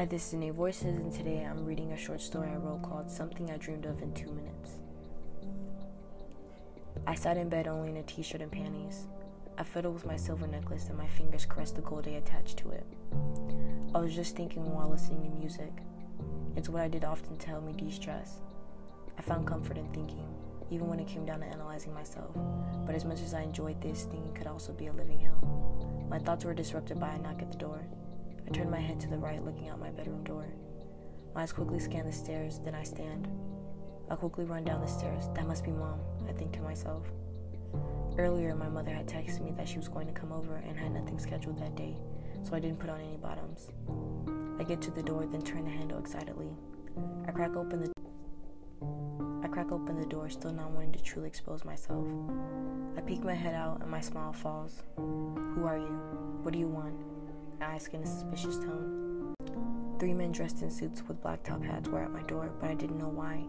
Hi, this is Nate Voices, and today I'm reading a short story I wrote called Something I Dreamed of in 2 Minutes. I sat in bed only in a t-shirt and panties. I fiddled with my silver necklace and my fingers caressed the gold they attached to it. I was just thinking while listening to music. It's what I did often to help me de-stress. I found comfort in thinking, even when it came down to analyzing myself. But as much as I enjoyed this, thinking could also be a living hell. My thoughts were disrupted by a knock at the door. I turned my head to the right, looking out my bedroom door. My eyes quickly scan the stairs, then I stand. I quickly run down the stairs. That must be Mom, I think to myself. Earlier, my mother had texted me that she was going to come over and had nothing scheduled that day, so I didn't put on any bottoms. I get to the door, then turn the handle excitedly. I crack open the door, still not wanting to truly expose myself. I peek my head out, and my smile falls. Who are you? What do you want? I asked in a suspicious tone. 3 men dressed in suits with black top hats were at my door, but I didn't know why.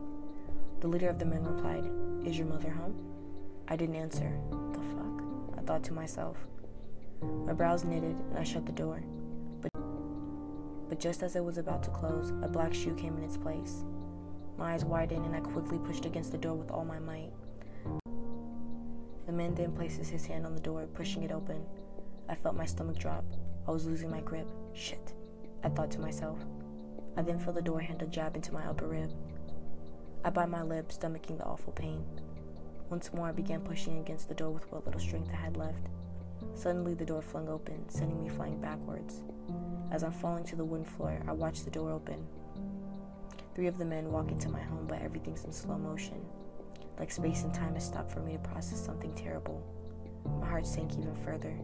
The leader of the men replied, "Is your mother home?" I didn't answer. The fuck? I thought to myself. My brows knitted, and I shut the door. But just as it was about to close, a black shoe came in its place. My eyes widened, and I quickly pushed against the door with all my might. The man then places his hand on the door, pushing it open. I felt my stomach drop. I was losing my grip. Shit, I thought to myself. I then felt the door handle jab into my upper rib. I bite my lip, stomaching the awful pain. Once more, I began pushing against the door with what little strength I had left. Suddenly, the door flung open, sending me flying backwards. As I'm falling to the wooden floor, I watch the door open. 3 of the men walk into my home, but everything's in slow motion. Like space and time has stopped for me to process something terrible. My heart sank even further.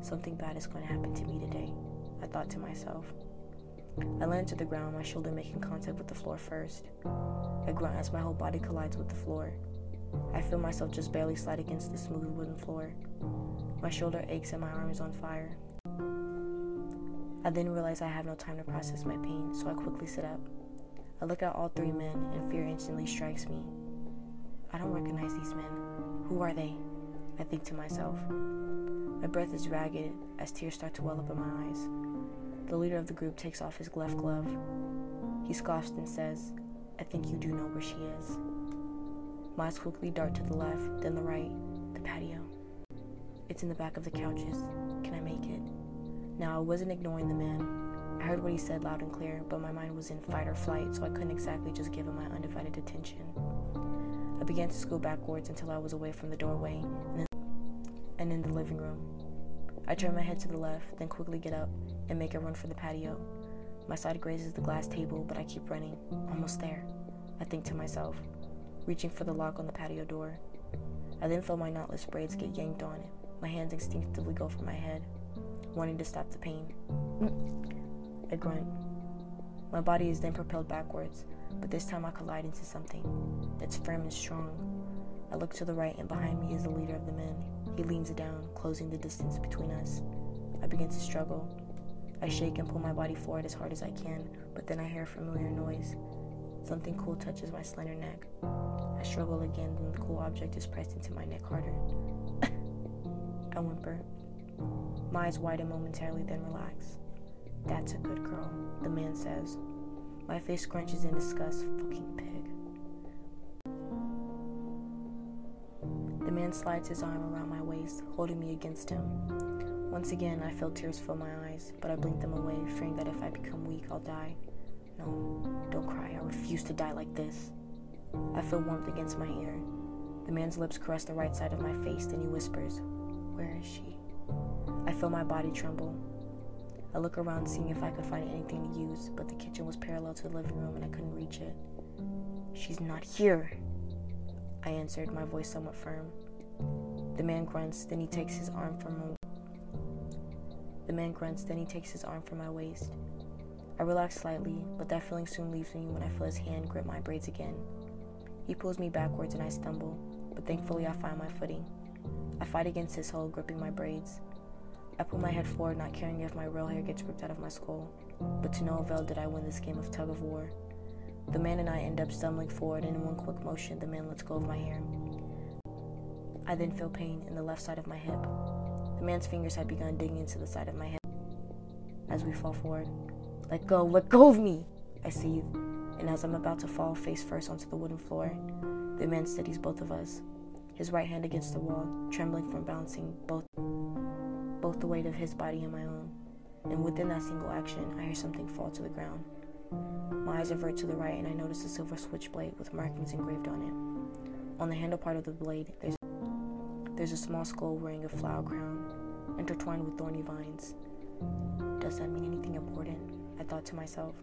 Something bad is going to happen to me today, I thought to myself. I land to the ground, my shoulder making contact with the floor first. I grunt as my whole body collides with the floor. I feel myself just barely slide against the smooth wooden floor. My shoulder aches and my arm is on fire. I then realize I have no time to process my pain, so I quickly sit up. I look at all 3 men, and fear instantly strikes me. I don't recognize these men. Who are they? I think to myself. My breath is ragged as tears start to well up in my eyes. The leader of the group takes off his left glove. He scoffs and says, "I think you do know where she is." My eyes quickly dart to the left, then the right, the patio. It's in the back of the couches. Can I make it? Now, I wasn't ignoring the man. I heard what he said loud and clear, but my mind was in fight or flight, so I couldn't exactly just give him my undivided attention. I began to scoot backwards until I was away from the doorway, and in the living room. I turn my head to the left, then quickly get up and make a run for the patio. My side grazes the glass table, but I keep running. Almost there, I think to myself, reaching for the lock on the patio door. I then feel my knotless braids get yanked on. My hands instinctively go for my head, wanting to stop the pain. I grunt. My body is then propelled backwards, but this time I collide into something that's firm and strong. I look to the right, and behind me is the leader of the men. He leans down, closing the distance between us. I begin to struggle. I shake and pull my body forward as hard as I can, but then I hear a familiar noise. Something cool touches my slender neck. I struggle again, then the cool object is pressed into my neck harder. I whimper. My eyes widen momentarily, then relax. "That's a good girl," the man says. My face scrunches in disgust. Fucking pig. The man slides his arm around my waist, holding me against him. Once again, I feel tears fill my eyes, but I blink them away, fearing that if I become weak, I'll die. No, don't cry. I refuse to die like this. I feel warmth against my ear. The man's lips caress the right side of my face, then he whispers, "Where is she?" I feel my body tremble. I look around, seeing if I could find anything to use, but the kitchen was parallel to the living room and I couldn't reach it. "She's not here," I answered, my voice somewhat firm. The man grunts, then he takes his arm from my waist. I relax slightly, but that feeling soon leaves me when I feel his hand grip my braids again. He pulls me backwards and I stumble, but thankfully I find my footing. I fight against his hold, gripping my braids. I pull my head forward, not caring if my real hair gets ripped out of my skull, but to no avail did I win this game of tug of war. The man and I end up stumbling forward, and in one quick motion, the man lets go of my hair. I then feel pain in the left side of my hip. The man's fingers had begun digging into the side of my hip. As we fall forward, Let go of me, I seethe, and as I'm about to fall face first onto the wooden floor, the man steadies both of us, his right hand against the wall, trembling from bouncing both the weight of his body and my own, and within that single action, I hear something fall to the ground. My eyes avert to the right, and I notice a silver switchblade with markings engraved on it. On the handle part of the blade, there's a small skull wearing a flower crown, intertwined with thorny vines. Does that mean anything important? I thought to myself.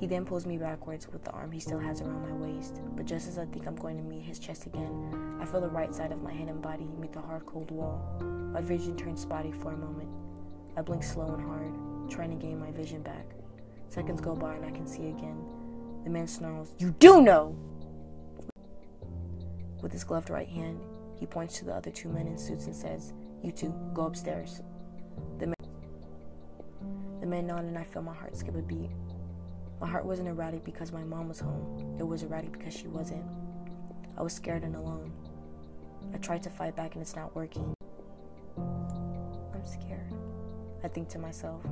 He then pulls me backwards with the arm he still has around my waist, but just as I think I'm going to meet his chest again, I feel the right side of my head and body meet the hard, cold wall. My vision turns spotty for a moment. I blink slow and hard, trying to gain my vision back. Seconds go by and I can see again. The man snarls, "You do know!" With his gloved right hand, he points to the other two men in suits and says, "You two, go upstairs." The men nod and I feel my heart skip a beat. My heart wasn't erratic because my mom was home. It was erratic because she wasn't. I was scared and alone. I tried to fight back and it's not working. I'm scared, I think to myself,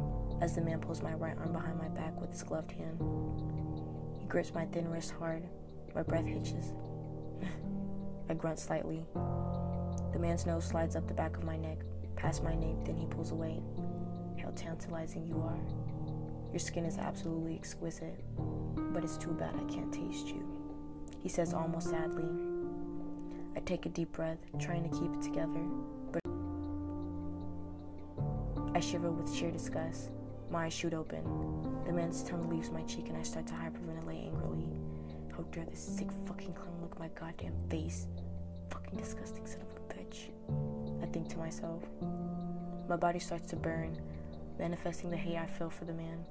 as the man pulls my right arm behind my back with his gloved hand. He grips my thin wrist hard. My breath hitches. I grunt slightly. The man's nose slides up the back of my neck, past my nape, then he pulls away. How tantalizing you are. Your skin is absolutely exquisite, but it's too bad I can't taste you, he says almost sadly. I take a deep breath, trying to keep it together, but I shiver with sheer disgust. My eyes shoot open. The man's tongue leaves my cheek and I start to hyperventilate angrily. How dare this sick fucking clown look my goddamn face. Fucking disgusting son of a bitch, I think to myself. My body starts to burn, manifesting the hate I feel for the man.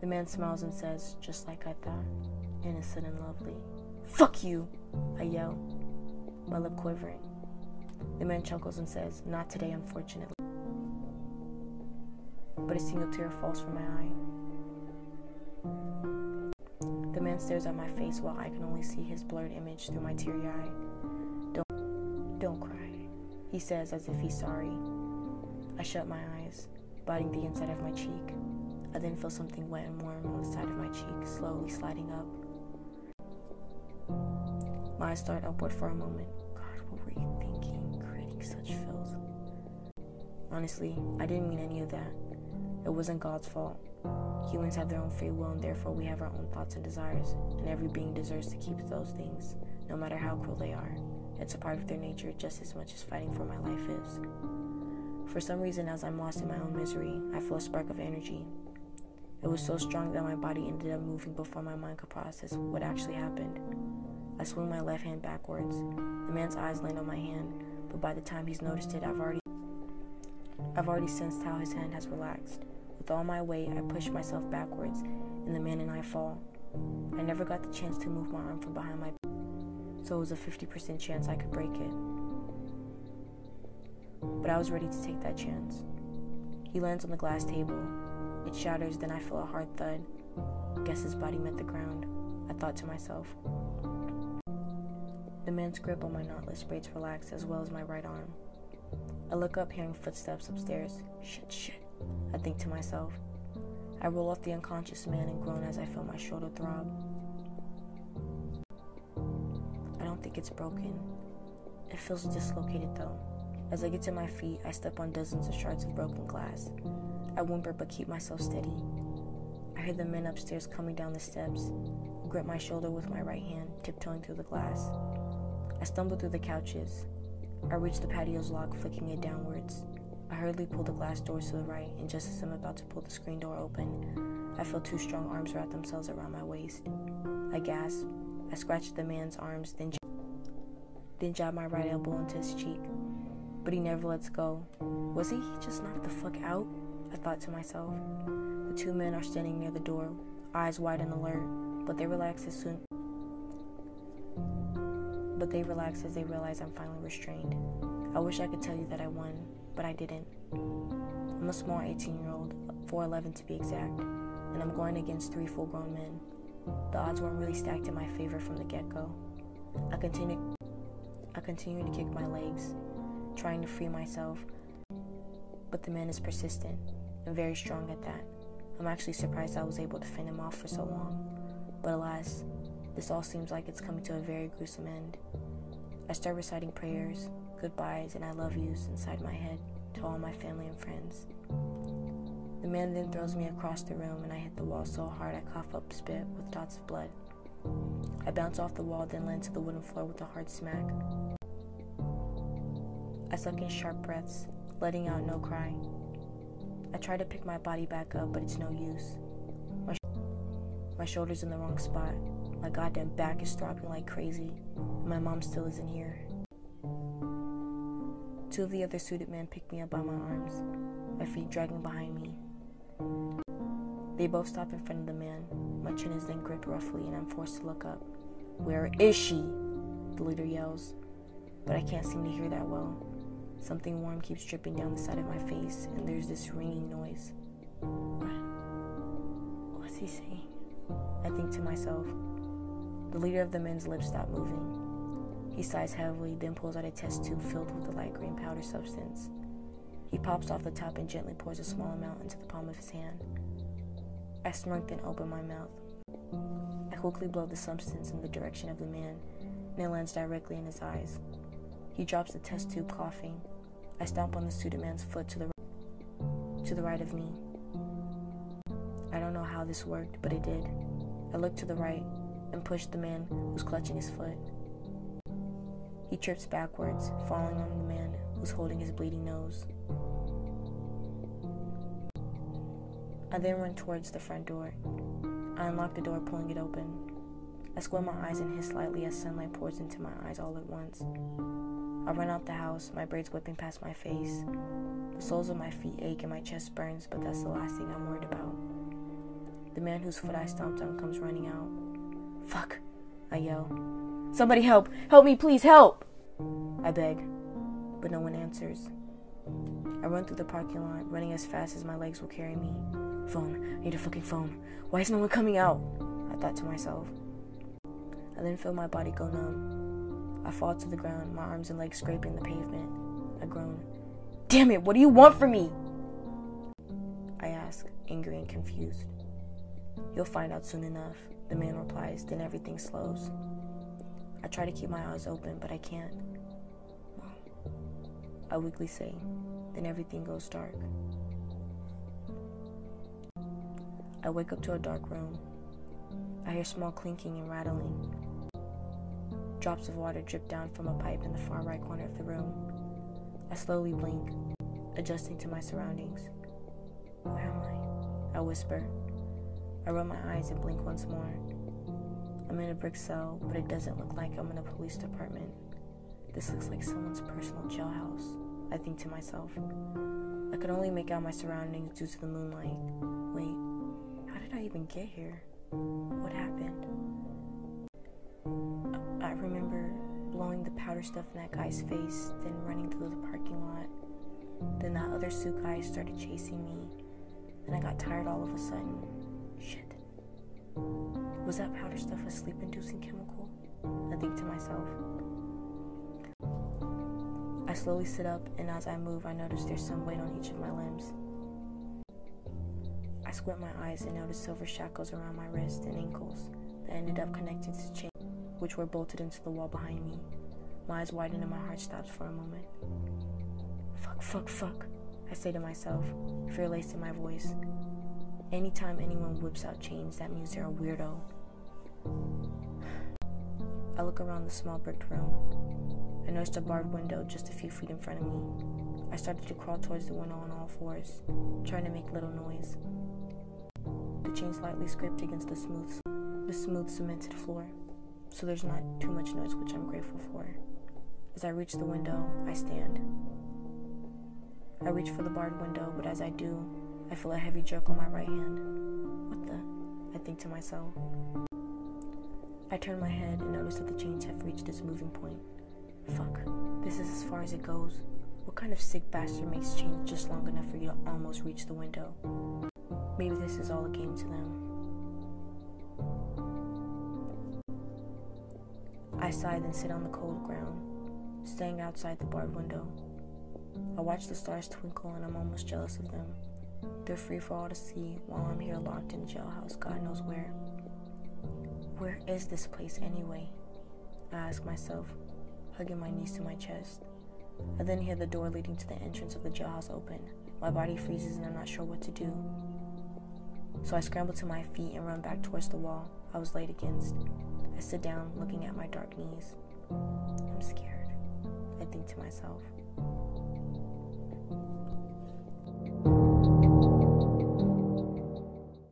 The man smiles and says, "Just like I thought, innocent and lovely." "Fuck you!" I yell, my lip quivering. The man chuckles and says, "Not today, unfortunately." But a single tear falls from my eye. The man stares at my face while I can only see his blurred image through my teary eye. Don't cry, he says as if he's sorry. I shut my eyes, biting the inside of my cheek. I then feel something wet and warm on the side of my cheek, slowly sliding up. My eyes start upward for a moment. God, what were you thinking, creating such filth? Honestly, I didn't mean any of that. It wasn't God's fault. Humans have their own free will and therefore we have our own thoughts and desires, and every being deserves to keep those things, no matter how cruel they are. It's a part of their nature just as much as fighting for my life is. For some reason, as I'm lost in my own misery, I feel a spark of energy. It was so strong that my body ended up moving before my mind could process what actually happened. I swing my left hand backwards. The man's eyes land on my hand, but by the time he's noticed it, I've already sensed how his hand has relaxed. With all my weight, I push myself backwards, and the man and I fall. I never got the chance to move my arm from behind my back, so it was a 50% chance I could break it. But I was ready to take that chance. He lands on the glass table. It shatters, then I feel a hard thud. Guess his body met the ground, I thought to myself. The man's grip on my knotless braids relaxed, as well as my right arm. I look up, hearing footsteps upstairs. Shit, I think to myself. I roll off the unconscious man and groan as I feel my shoulder throb. It's broken. It feels dislocated though. As I get to my feet, I step on dozens of shards of broken glass. I whimper but keep myself steady. I hear the men upstairs coming down the steps. I grip my shoulder with my right hand, tiptoeing through the glass. I stumble through the couches. I reach the patio's lock, flicking it downwards. I hurriedly pull the glass doors to the right, and just as I'm about to pull the screen door open, I feel two strong arms wrap themselves around my waist. I gasp. I scratch the man's arms, then jab my right elbow into his cheek. But he never lets go. Was he just knocked the fuck out? I thought to myself. The two men are standing near the door, eyes wide and alert, but they relax as they realize I'm finally restrained. I wish I could tell you that I won, but I didn't. I'm a small 18-year-old, 4'11" to be exact, and I'm going against three full-grown men. The odds weren't really stacked in my favor from the get-go. I continue to kick my legs, trying to free myself, but the man is persistent. I'm very strong at that. I'm actually surprised I was able to fend him off for so long. But alas, this all seems like it's coming to a very gruesome end. I start reciting prayers, goodbyes, and I love yous inside my head to all my family and friends. The man then throws me across the room and I hit the wall so hard I cough up spit with dots of blood. I bounce off the wall, then land to the wooden floor with a hard smack. I suck in sharp breaths, letting out no cry. I try to pick my body back up, but it's no use. My shoulder's in the wrong spot. My goddamn back is throbbing like crazy. My mom still isn't here. Two of the other suited men pick me up by my arms, my feet dragging behind me. They both stop in front of the man. My chin is then gripped roughly and I'm forced to look up. "Where is she?" the leader yells, but I can't seem to hear that well. Something warm keeps dripping down the side of my face and there's this ringing noise. What's he saying? I think to myself. The leader of the men's lips stop moving. He sighs heavily, then pulls out a test tube filled with a light green powder substance. He pops off the top and gently pours a small amount into the palm of his hand. I smirk, then open my mouth. I quickly blow the substance in the direction of the man, and it lands directly in his eyes. He drops the test tube, coughing. I stomp on the suited man's foot to the right of me. I don't know how this worked, but it did. I look to the right and push the man who's clutching his foot. He trips backwards, falling on the man who's holding his bleeding nose. I then run towards the front door. I unlock the door, pulling it open. I squint my eyes and hiss slightly as sunlight pours into my eyes all at once. I run out the house, my braids whipping past my face. The soles of my feet ache and my chest burns, but that's the last thing I'm worried about. The man whose foot I stomped on comes running out. "Fuck," I yell. "Somebody help! Help me, please, help!" I beg, but no one answers. I run through the parking lot, running as fast as my legs will carry me. "Phone, I need a fucking phone. Why is no one coming out?" I thought to myself. I then feel my body go numb. I fall to the ground, my arms and legs scraping the pavement. I groan. "Damn it, what do you want from me?" I ask, angry and confused. "You'll find out soon enough," the man replies, then everything slows. I try to keep my eyes open, but I can't. I weakly say, then everything goes dark. I wake up to a dark room. I hear small clinking and rattling. Drops of water drip down from a pipe in the far right corner of the room. I slowly blink, adjusting to my surroundings. "Where am I?" I whisper. I rub my eyes and blink once more. I'm in a brick cell, but it doesn't look like I'm in a police department. This looks like someone's personal jailhouse, I think to myself. I could only make out my surroundings due to the moonlight. Wait. I even get here? What happened? I remember blowing the powder stuff in that guy's face, then running through the parking lot. Then that other suit guy started chasing me, and I got tired all of a sudden. Shit. Was that powder stuff a sleep-inducing chemical? I think to myself. I slowly sit up, and as I move, I notice there's some weight on each of my limbs. I squint my eyes and noticed silver shackles around my wrists and ankles that ended up connecting to chains, which were bolted into the wall behind me. My eyes widen and my heart stops for a moment. "Fuck, fuck, fuck," I say to myself, fear laced in my voice. Anytime anyone whips out chains, that means they're a weirdo. I look around the small bricked room. I noticed a barred window just a few feet in front of me. I started to crawl towards the window on all fours, trying to make little noise. The chains lightly scraped against the smooth cemented floor, so there's not too much noise, which I'm grateful for. As I reach the window, I stand. I reach for the barred window, but as I do, I feel a heavy jerk on my right hand. "What the?" I think to myself. I turn my head and notice that the chains have reached its moving point. Fuck, this is as far as it goes. What kind of sick bastard makes chains just long enough for you to almost reach the window? Maybe this is all a game to them. I sigh, then sit on the cold ground, staying outside the barred window. I watch the stars twinkle and I'm almost jealous of them, They're free for all to see while I'm here locked in jailhouse, God knows where. Where is this place anyway? I ask myself, hugging my knees to my chest. I then hear the door leading to the entrance of the jailhouse open. My body freezes and I'm not sure what to do. So I scramble to my feet and run back towards the wall I was laid against. I sit down, looking at my dark knees. I'm scared, I think to myself.